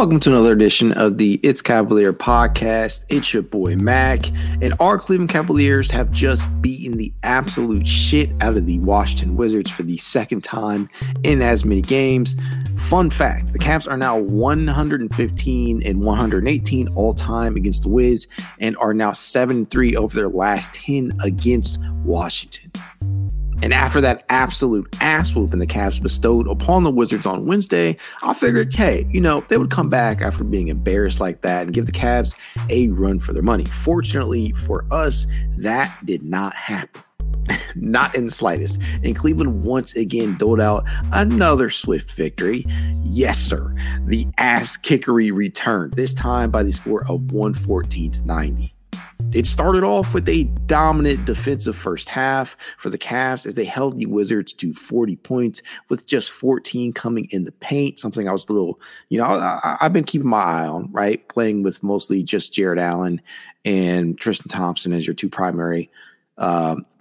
Welcome to another edition of the It's Cavalier Podcast. It's your boy Mac, and our Cleveland Cavaliers have just beaten the absolute shit out of the Washington Wizards for the second time in as many games. Fun fact, the Cavs are now 115 and 118 all-time against the Wiz and are now 7-3 over their last 10 against Washington. And after that absolute ass-whooping the Cavs bestowed upon the Wizards on Wednesday, I figured, hey, you know, they would come back after being embarrassed like that and give the Cavs a run for their money. Fortunately for us, that did not happen. Not in the slightest. And Cleveland once again doled out another swift victory. Yes, sir. The ass kickery returned, this time by the score of 114 to 90. It started off with a dominant defensive first half for the Cavs as they held the Wizards to 40 points with just 14 coming in the paint, something I was a little, I've been keeping my eye on, right? Playing with mostly just Jared Allen and Tristan Thompson as your two primary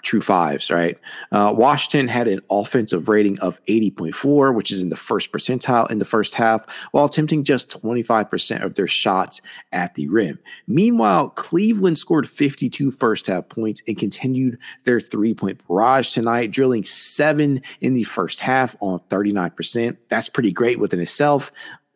true fives, right? Washington had an offensive rating of 80.4, which is in the first percentile in the first half, while attempting just 25% of their shots at the rim. Meanwhile, Cleveland scored 52 first half points and continued their three-point barrage tonight, drilling 7 in the first half on 39%. That's pretty great within itself.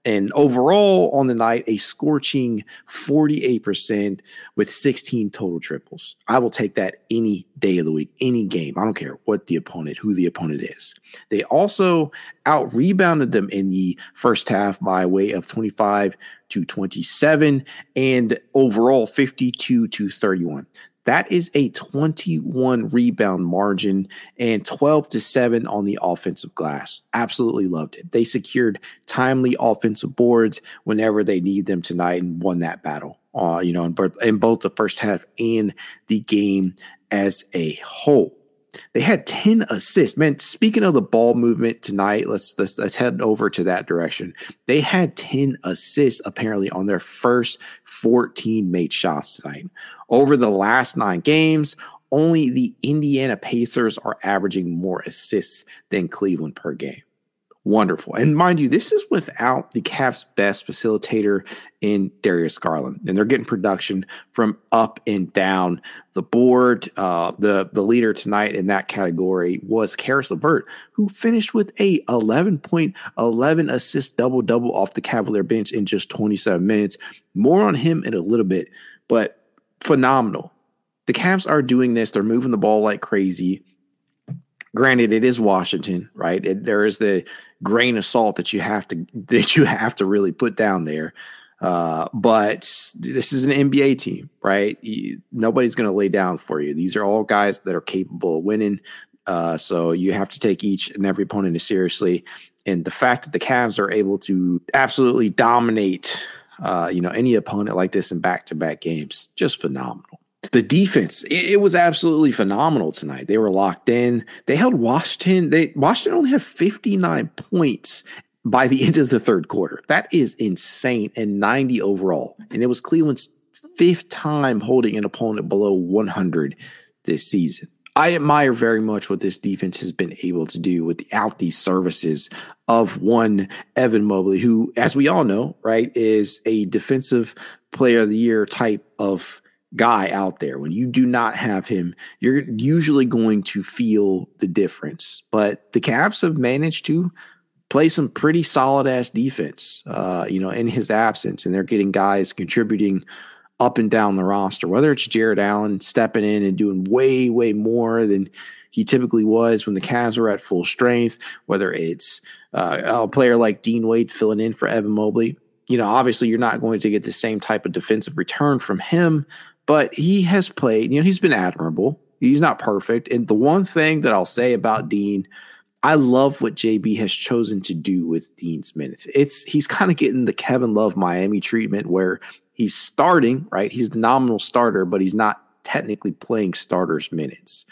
And overall on the night, a scorching 48% with 16 total triples. I will take that any day of the week, any game. I don't care what the opponent, who the opponent is. They also out-rebounded them in the first half by way of 25 to 27 and overall 52 to 31. That is a 21 rebound margin and 12 to 7 on the offensive glass. Absolutely loved it. They secured timely offensive boards whenever they need them tonight and won that battle, in both the first half and the game as a whole. They had 10 assists. Man, speaking of the ball movement tonight, let's head over to that direction. They had 10 assists apparently on their first 14 made shots tonight. Over the last 9 games, only the Indiana Pacers are averaging more assists than Cleveland per game. Wonderful. And mind you, this is without the Cavs' best facilitator in Darius Garland. And they're getting production from up and down the board. The leader tonight in that category was Caris LeVert, who finished with a 11.11 assist double-double off the Cavalier bench in just 27 minutes. More on him in a little bit, but phenomenal. The Cavs are doing this. They're moving the ball like crazy. Granted, it is Washington, right? There is the grain of salt that you have to really put down there. But this is an NBA team, right? Nobody's going to lay down for you. These are all guys that are capable of winning. So you have to take each and every opponent seriously. And the fact that the Cavs are able to absolutely dominate, any opponent like this in back-to-back games, just phenomenal. The defense, it was absolutely phenomenal tonight. They were locked in. They held Washington. Washington only had 59 points by the end of the third quarter. That is insane, and 90 overall. And it was Cleveland's 5th time holding an opponent below 100 this season. I admire very much what this defense has been able to do without the services of one Evan Mobley, who, as we all know, right, is a defensive player of the year type of guy out there. When you do not have him, you're usually going to feel the difference. But the Cavs have managed to play some pretty solid ass defense, in his absence, and they're getting guys contributing up and down the roster. Whether it's Jared Allen stepping in and doing way, way more than he typically was when the Cavs were at full strength, whether it's a player like Dean Wade filling in for Evan Mobley, obviously you're not going to get the same type of defensive return from him. But he has played, he's been admirable. He's not perfect. And the one thing that I'll say about Dean, I love what JB has chosen to do with Dean's minutes. He's kind of getting the Kevin Love Miami treatment where he's starting, right? He's the nominal starter, but he's not technically playing starters minutes.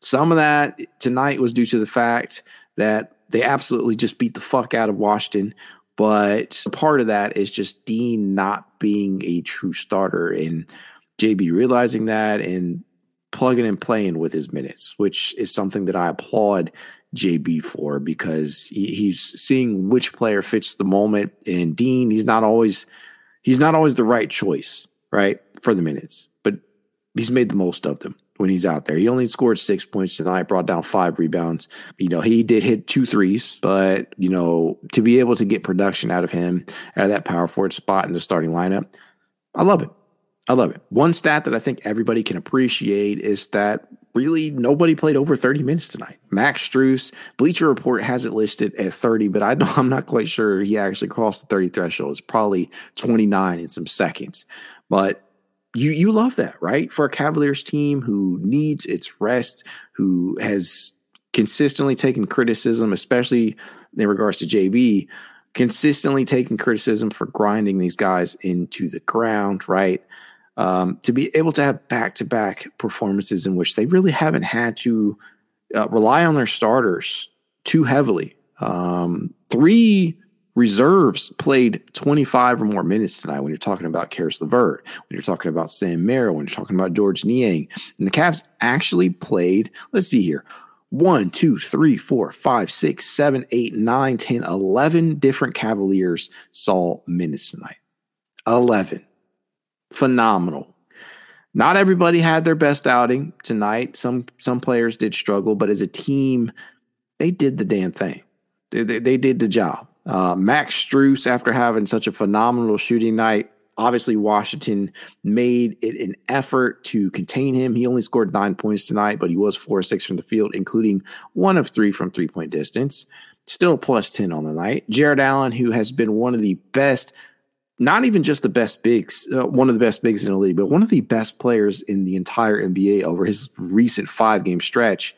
Some of that tonight was due to the fact that they absolutely just beat the fuck out of Washington. But part of that is just Dean not being a true starter, and JB realizing that and plugging and playing with his minutes, which is something that I applaud JB for, because he's seeing which player fits the moment. And Dean, he's not always the right choice, right, for the minutes, but he's made the most of them when he's out there. He only scored 6 points tonight, brought down 5 rebounds. You know, he did hit 2 threes, but, you know, to be able to get production out of him, out of that power forward spot in the starting lineup, I love it. One stat that I think everybody can appreciate is that really nobody played over 30 minutes tonight. Max Strus, Bleacher Report has it listed at 30, but I'm not quite sure he actually crossed the 30 threshold. It's probably 29 and some seconds. But you love that, right? For a Cavaliers team who needs its rest, who has consistently taken criticism, especially in regards to JB, consistently taking criticism for grinding these guys into the ground, right? To be able to have back-to-back performances in which they really haven't had to rely on their starters too heavily. 3 reserves played 25 or more minutes tonight when you're talking about Caris LeVert, when you're talking about Sam Merrill, when you're talking about George Niang. And the Cavs actually played, let's see here, 1, 2, 3, 4, 5, 6, 7, 8, 9, 10, 11 different Cavaliers saw minutes tonight. 11. Phenomenal. Not everybody had their best outing tonight. Some players did struggle, but as a team, they did the damn thing. They did the job. Max Strus, after having such a phenomenal shooting night, obviously Washington made it an effort to contain him. He only scored 9 points tonight, but he was 4 of 6 from the field, including 1 of 3 from three-point distance. Still +10 on the night. Jared Allen, who has been one of the best, not even just the best bigs, one of the best bigs in the league, but one of the best players in the entire NBA over his recent 5-game stretch,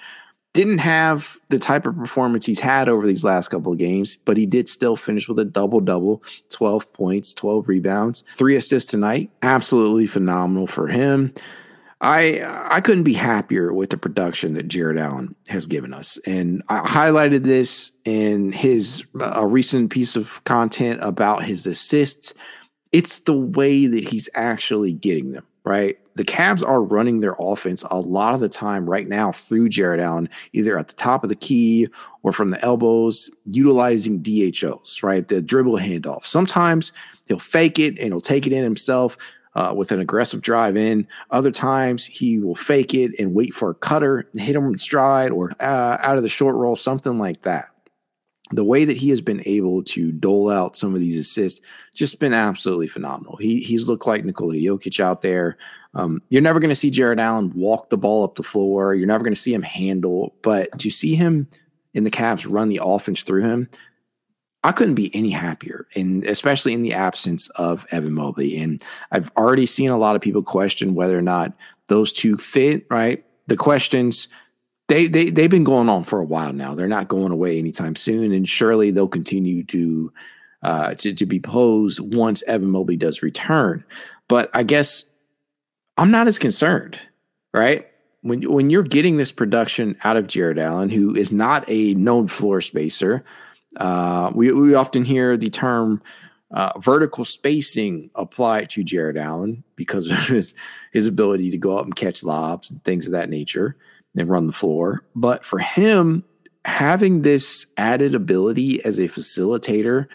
didn't have the type of performance he's had over these last couple of games, but he did still finish with a double-double, 12 points, 12 rebounds, 3 assists tonight. Absolutely phenomenal for him. I couldn't be happier with the production that Jared Allen has given us. And I highlighted this in his a recent piece of content about his assists. It's the way that he's actually getting them, right? The Cavs are running their offense a lot of the time right now through Jared Allen, either at the top of the key or from the elbows, utilizing DHOs, right? The dribble handoff. Sometimes he'll fake it and he'll take it in himself, with an aggressive drive in. Other times he will fake it and wait for a cutter, hit him in stride or out of the short roll, something like that. The way that he has been able to dole out some of these assists just been absolutely phenomenal. He's looked like Nikola Jokic out there. You're never going to see Jared Allen walk the ball up the floor. You're never going to see him handle, but to see him in the Cavs run the offense through him, I couldn't be any happier, and especially in the absence of Evan Mobley. And I've already seen a lot of people question whether or not those two fit, right? The questions, they've been going on for a while now. They're not going away anytime soon, and surely they'll continue to be posed once Evan Mobley does return. But I guess I'm not as concerned, right? When you're getting this production out of Jared Allen, who is not a known floor spacer, we often hear the term vertical spacing applied to Jared Allen because of his ability to go up and catch lobs and things of that nature and run the floor. But for him, having this added ability as a facilitator,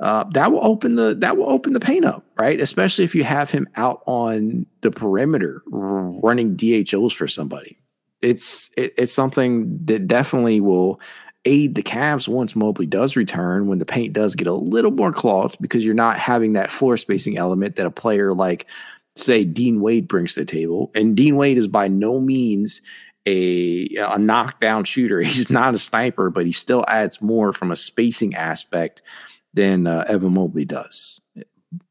that will open the paint up, right? Especially if you have him out on the perimeter running DHOs for somebody. It's something that definitely will aid the Cavs once Mobley does return, when the paint does get a little more clogged, because you're not having that floor spacing element that a player like, say, Dean Wade brings to the table. And Dean Wade is by no means a knockdown shooter. He's not a sniper, but he still adds more from a spacing aspect than Evan Mobley does.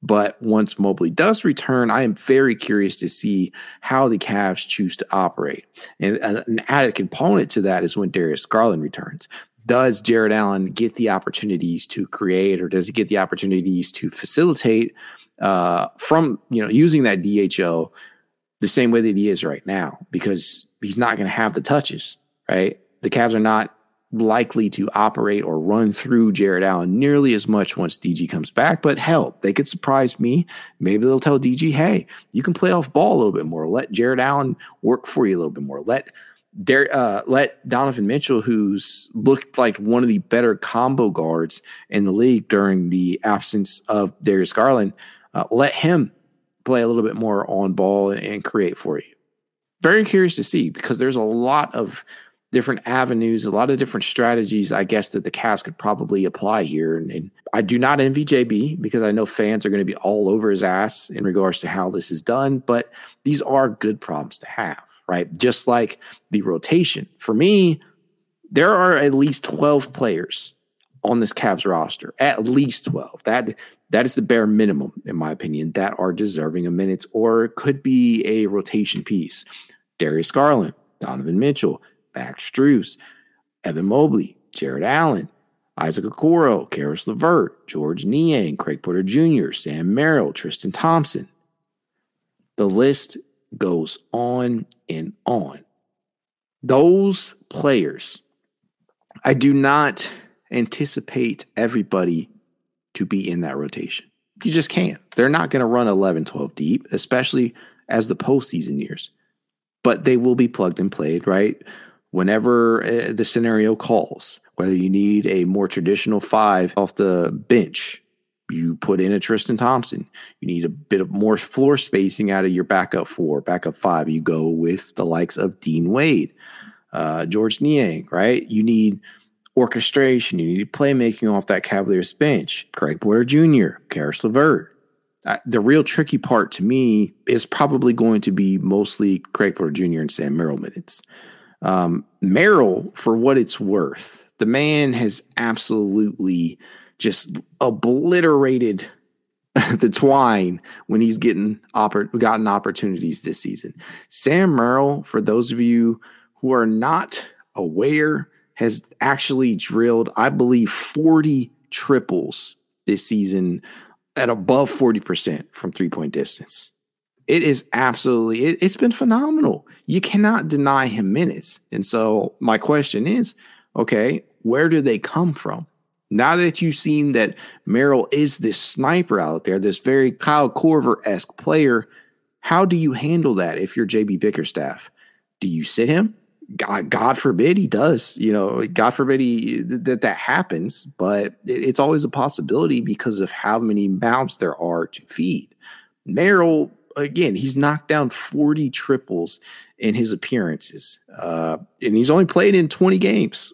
But once Mobley does return, I am very curious to see how the Cavs choose to operate. And an added component to that is when Darius Garland returns. Does Jared Allen get the opportunities to create, or does he get the opportunities to facilitate from, you know, using that DHO the same way that he is right now? Because he's not going to have the touches, right? The Cavs are not likely to operate or run through Jared Allen nearly as much once DG comes back, but hell, they could surprise me. Maybe they'll tell DG, hey, you can play off ball a little bit more. Let Jared Allen work for you a little bit more. Let Donovan Mitchell, who's looked like one of the better combo guards in the league during the absence of Darius Garland, let him play a little bit more on ball and create for you. Very curious to see, because there's a lot of different avenues, a lot of different strategies, I guess, that the Cavs could probably apply here. And I do not envy JB, because I know fans are going to be all over his ass in regards to how this is done, but these are good problems to have, right? Just like the rotation. For me, there are at least 12 players on this Cavs roster, at least 12. That is the bare minimum, in my opinion, that are deserving of minutes or could be a rotation piece. Darius Garland, Donovan Mitchell, Max Strus, Evan Mobley, Jared Allen, Isaac Okoro, Caris LeVert, George Niang, Craig Porter Jr., Sam Merrill, Tristan Thompson. The list goes on and on. Those players, I do not anticipate everybody to be in that rotation. You just can't. They're not going to run 11, 12 deep, especially as the postseason years. But they will be plugged and played, right? Whenever the scenario calls, whether you need a more traditional five off the bench, you put in a Tristan Thompson. You need a bit of more floor spacing out of your backup four, backup five. You go with the likes of Dean Wade, George Niang, right? You need orchestration. You need playmaking off that Cavaliers bench. Craig Porter Jr., Caris LeVert. The real tricky part to me is probably going to be mostly Craig Porter Jr. and Sam Merrill minutes. Merrill, for what it's worth, the man has absolutely just obliterated the twine when he's gotten opportunities this season. Sam Merrill, for those of you who are not aware, has actually drilled, I believe, 40 triples this season at above 40% from three-point distance. It is absolutely, it's been phenomenal. You cannot deny him minutes. And so my question is, okay, where do they come from? Now that you've seen that Merrill is this sniper out there, this very Kyle Corver-esque player, how do you handle that if you're JB Bickerstaff? Do you sit him? God forbid he does. You know, God forbid that happens, but it's always a possibility because of how many mouths there are to feed. Merrill, again, he's knocked down 40 triples in his appearances, and he's only played in 20 games.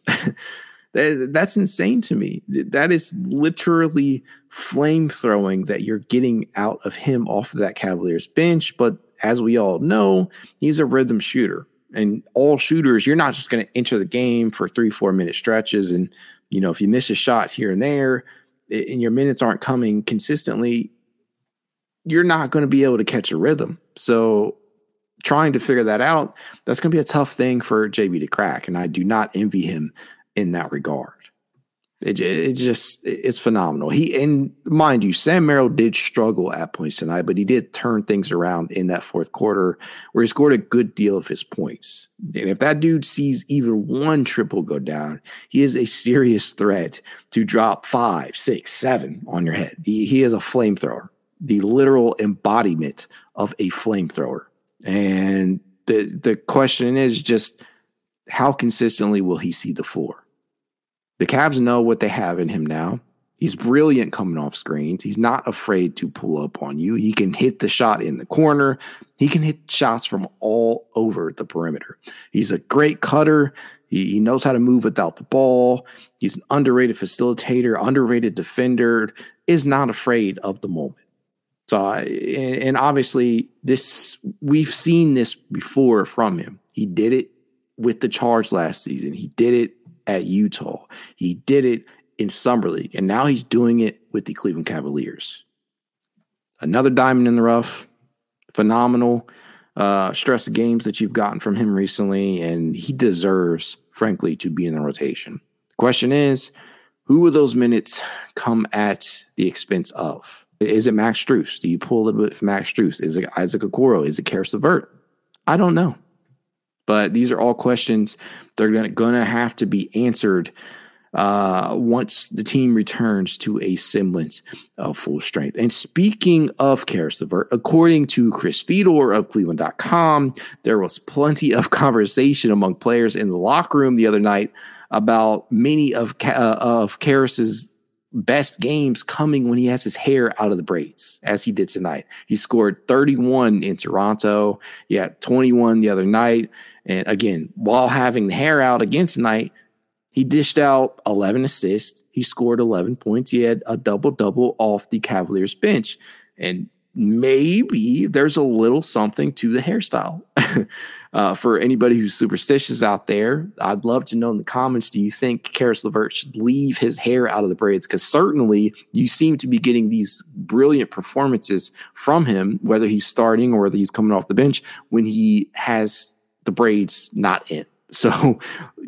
That's insane to me. That is literally flame throwing that you're getting out of him off of that Cavaliers bench. But as we all know, he's a rhythm shooter, and all shooters, you're not just going to enter the game for 3-4 minute stretches. And, you know, if you miss a shot here and there and your minutes aren't coming consistently, you're not going to be able to catch a rhythm. So trying to figure that out, that's going to be a tough thing for JB to crack. And I do not envy him in that regard. It's phenomenal. And mind you, Sam Merrill did struggle at points tonight, but he did turn things around in that fourth quarter where he scored a good deal of his points. And if that dude sees even one triple go down, he is a serious threat to drop 5, 6, 7 on your head. He is a flamethrower, the literal embodiment of a flamethrower. And the question is just, how consistently will he see the floor? The Cavs know what they have in him now. He's brilliant coming off screens. He's not afraid to pull up on you. He can hit the shot in the corner. He can hit shots from all over the perimeter. He's a great cutter. He knows how to move without the ball. He's an underrated facilitator, underrated defender, is not afraid of the moment. So, and obviously this, we've seen this before from him. He did it with the Charge last season. He did it at Utah. He did it in Summer League. And now he's doing it with the Cleveland Cavaliers. Another diamond in the rough. Phenomenal stress of games that you've gotten from him recently. And he deserves, frankly, to be in the rotation. The question is, who will those minutes come at the expense of? Is it Max Strus? Do you pull a little bit from Max Strus? Is it Isaac Okoro? Is it Caris LeVert? I don't know. But these are all questions they're going to have to be answered once the team returns to a semblance of full strength. And speaking of Caris LeVert, according to Chris Fedor of Cleveland.com, there was plenty of conversation among players in the locker room the other night about many of Caris's best games coming when he has his hair out of the braids, as he did tonight. He scored 31 in Toronto. He had 21 the other night. And again, while having the hair out again tonight, he dished out 11 assists. He scored 11 points. He had a double-double off the Cavaliers bench. And maybe there's a little something to the hairstyle. For anybody who's superstitious out there, I'd love to know in the comments, do you think Caris LeVert should leave his hair out of the braids? Because certainly you seem to be getting these brilliant performances from him, whether he's starting or whether he's coming off the bench, when he has the braids not in. So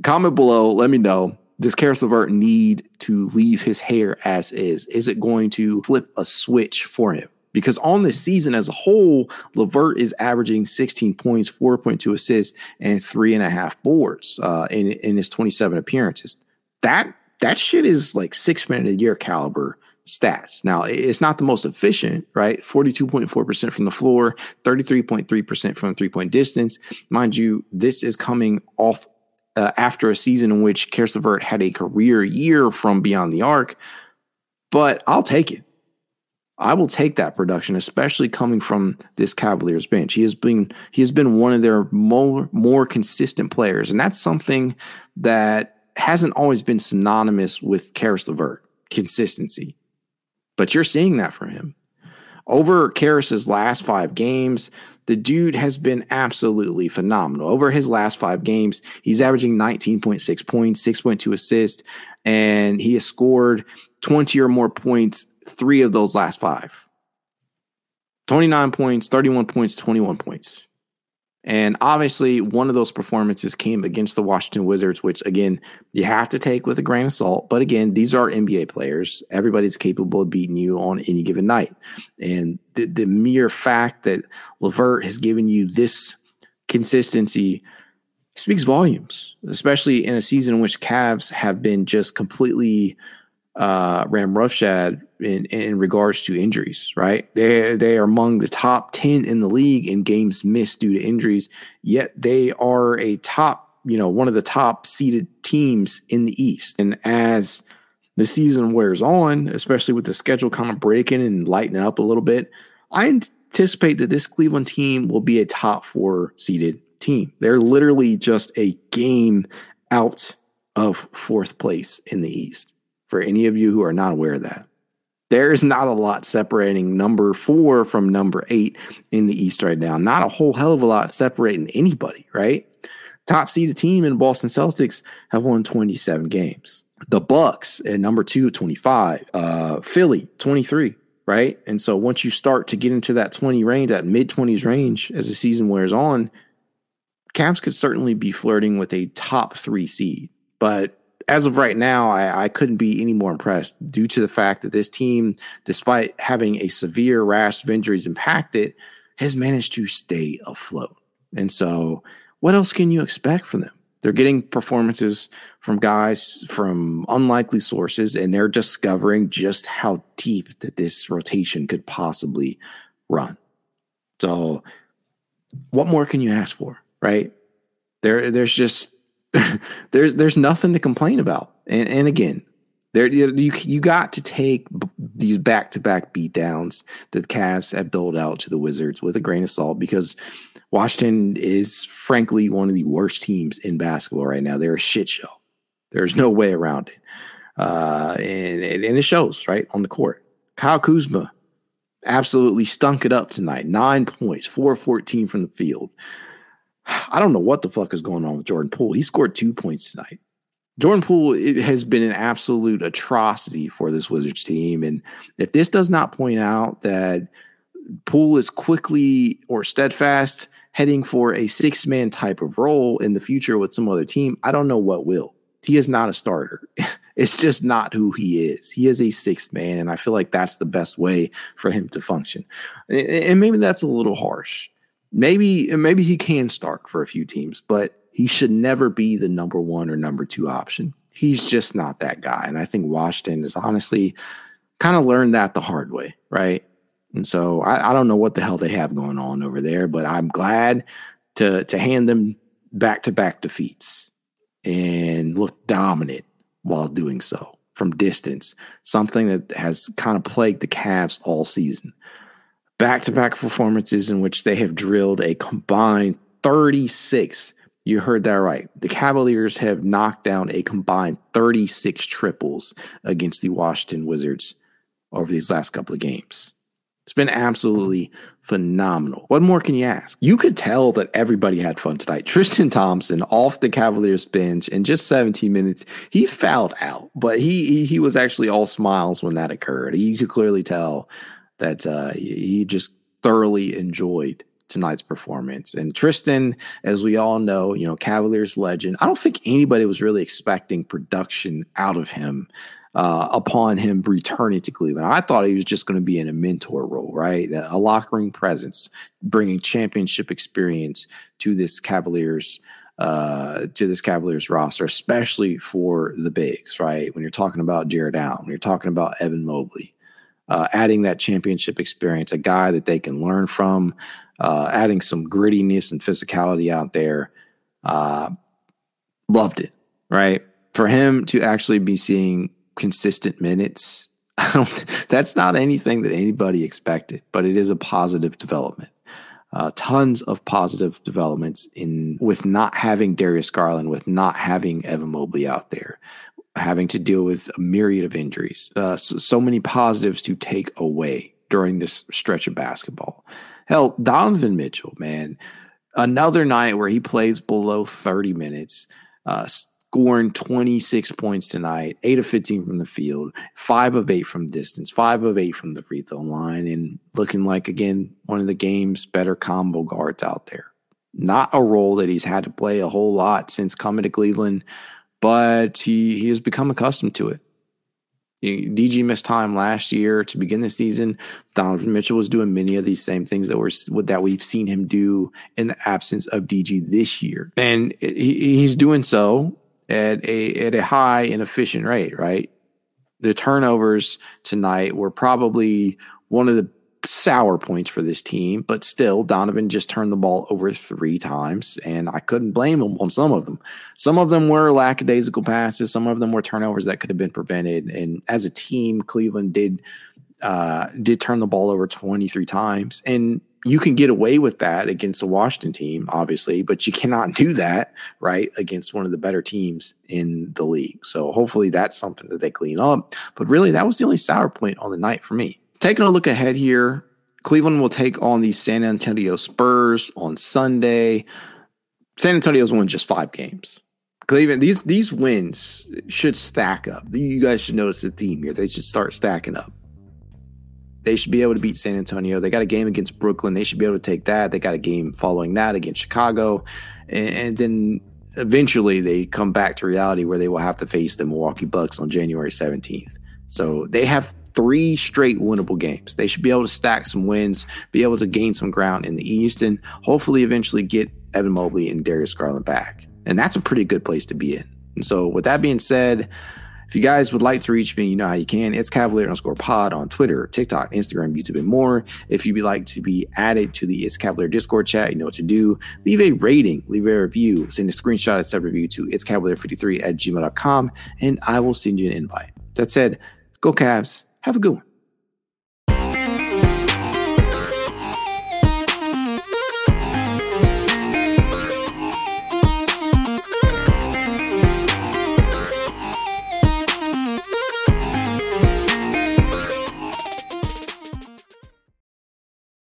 comment below, let me know. Does Caris LeVert need to leave his hair as is? Is it going to flip a switch for him? Because on this season as a whole, LeVert is averaging 16 points, 4.2 assists, and 3.5 boards in his 27 appearances. That shit is like 6 minute a year caliber stats. Now, it's not the most efficient, right? 42.4% from the floor, 33.3% from three-point distance. Mind you, this is coming off after a season in which Caris LeVert had a career year from beyond the arc, but I'll take it. I will take that production, especially coming from this Cavaliers bench. He has been one of their more consistent players, and that's something that hasn't always been synonymous with Caris LeVert, consistency. But you're seeing that from him. Over Caris's last 5 games, the dude has been absolutely phenomenal. Over his last 5 games, he's averaging 19.6 points, 6.2 assists, and he has scored 20 or more points 3 of those last 5. 29 points, 31 points, 21 points. And obviously, one of those performances came against the Washington Wizards, which, again, you have to take with a grain of salt. But again, these are NBA players. Everybody's capable of beating you on any given night. And the mere fact that LeVert has given you this consistency speaks volumes, especially in a season in which Cavs have been just completely ram roughshod in regards to injuries, right? They are among the top 10 in the league in games missed due to injuries, yet they are a top, one of the top seeded teams in the East. And as the season wears on, especially with the schedule kind of breaking and lightening up a little bit, I anticipate that this Cleveland team will be a top 4 seeded team. They're literally just a game out of 4th place in the East. For any of you who are not aware of that, there is not a lot separating number 4 from number 8 in the East right now. Not a whole hell of a lot separating anybody, right? Top seeded team in Boston Celtics have won 27 games. The Bucks at number 2, 25. Philly, 23, right? And so once you start to get into that 20 range, that mid-20s range as the season wears on, Cavs could certainly be flirting with a top 3 seed. But as of right now, I couldn't be any more impressed due to the fact that this team, despite having a severe rash of injuries impacted, has managed to stay afloat. And so what else can you expect from them? They're getting performances from guys from unlikely sources, and they're discovering just how deep that this rotation could possibly run. So what more can you ask for, right? There's just... there's nothing to complain about. And again, you got to take these back-to-back beatdowns that the Cavs have doled out to the Wizards with a grain of salt, because Washington is frankly one of the worst teams in basketball right now. They're a shit show. There's no way around it. And it shows, right, on the court. Kyle Kuzma absolutely stunk it up tonight. 9 points, 4-14 from the field. I don't know what the fuck is going on with Jordan Poole. He scored 2 points tonight. Jordan Poole has been an absolute atrocity for this Wizards team. And if this does not point out that Poole is quickly or steadfast heading for a 6-man type of role in the future with some other team, I don't know what will. He is not a starter. It's just not who he is. He is a 6th man, and I feel like that's the best way for him to function. And maybe that's a little harsh. Maybe he can start for a few teams, but he should never be the number one or number two option. He's just not that guy. And I think Washington has honestly kind of learned that the hard way, right? And so I don't know what the hell they have going on over there, but I'm glad to hand them back-to-back defeats and look dominant while doing so from distance, something that has kind of plagued the Cavs all season. Back-to-back performances in which they have drilled a combined 36. You heard that right. The Cavaliers have knocked down a combined 36 triples against the Washington Wizards over these last couple of games. It's been absolutely phenomenal. What more can you ask? You could tell that everybody had fun tonight. Tristan Thompson off the Cavaliers bench in just 17 minutes. He fouled out, but he was actually all smiles when that occurred. You could clearly tell that he just thoroughly enjoyed tonight's performance. And Tristan, as we all know, Cavaliers legend. I don't think anybody was really expecting production out of him upon him returning to Cleveland. I thought he was just going to be in a mentor role, right? A locker room presence, bringing championship experience to this Cavaliers roster, especially for the bigs, right? When you're talking about Jared Allen, when you're talking about Evan Mobley, adding that championship experience, a guy that they can learn from, adding some grittiness and physicality out there. Loved it, right? For him to actually be seeing consistent minutes, that's not anything that anybody expected, but it is a positive development. Tons of positive developments with not having Darius Garland, with not having Evan Mobley out there, having to deal with a myriad of injuries. So many positives to take away during this stretch of basketball. Hell, Donovan Mitchell, man, another night where he plays below 30 minutes, scoring 26 points tonight, 8 of 15 from the field, 5 of 8 from distance, 5 of 8 from the free throw line, and looking like, again, one of the game's better combo guards out there. Not a role that he's had to play a whole lot since coming to Cleveland, but he has become accustomed to it. DG missed time last year to begin the season. Donovan Mitchell was doing many of these same things that we've seen him do in the absence of DG this year. And he's doing so at a high and efficient rate, right? The turnovers tonight were probably one of the sour points for this team, but still, Donovan just turned the ball over 3 times, and I couldn't blame him on some of them. Some of them were lackadaisical passes. Some of them were turnovers that could have been prevented, and as a team, Cleveland did turn the ball over 23 times, and you can get away with that against the Washington team, obviously, but you cannot do that, right, against one of the better teams in the league. So hopefully that's something that they clean up. But really, that was the only sour point on the night for me. Taking a look ahead here, Cleveland will take on the San Antonio Spurs on Sunday. San Antonio's won just 5 games. Cleveland, these wins should stack up. You guys should notice the theme here. They should start stacking up. They should be able to beat San Antonio. They got a game against Brooklyn. They should be able to take that. They got a game following that against Chicago. And then eventually they come back to reality where they will have to face the Milwaukee Bucks on January 17th. So they have 3 straight winnable games. They should be able to stack some wins, be able to gain some ground in the East, and hopefully eventually get Evan Mobley and Darius Garland back. And that's a pretty good place to be in. And so with that being said, if you guys would like to reach me, you know how you can. It's Cavalier_pod on Twitter, TikTok, Instagram, YouTube, and more. If you would like to be added to the It's Cavalier Discord chat, you know what to do. Leave a rating, leave a review, send a screenshot of said review to itscavalier53@gmail.com, and I will send you an invite. That said, go Cavs. Have a good one.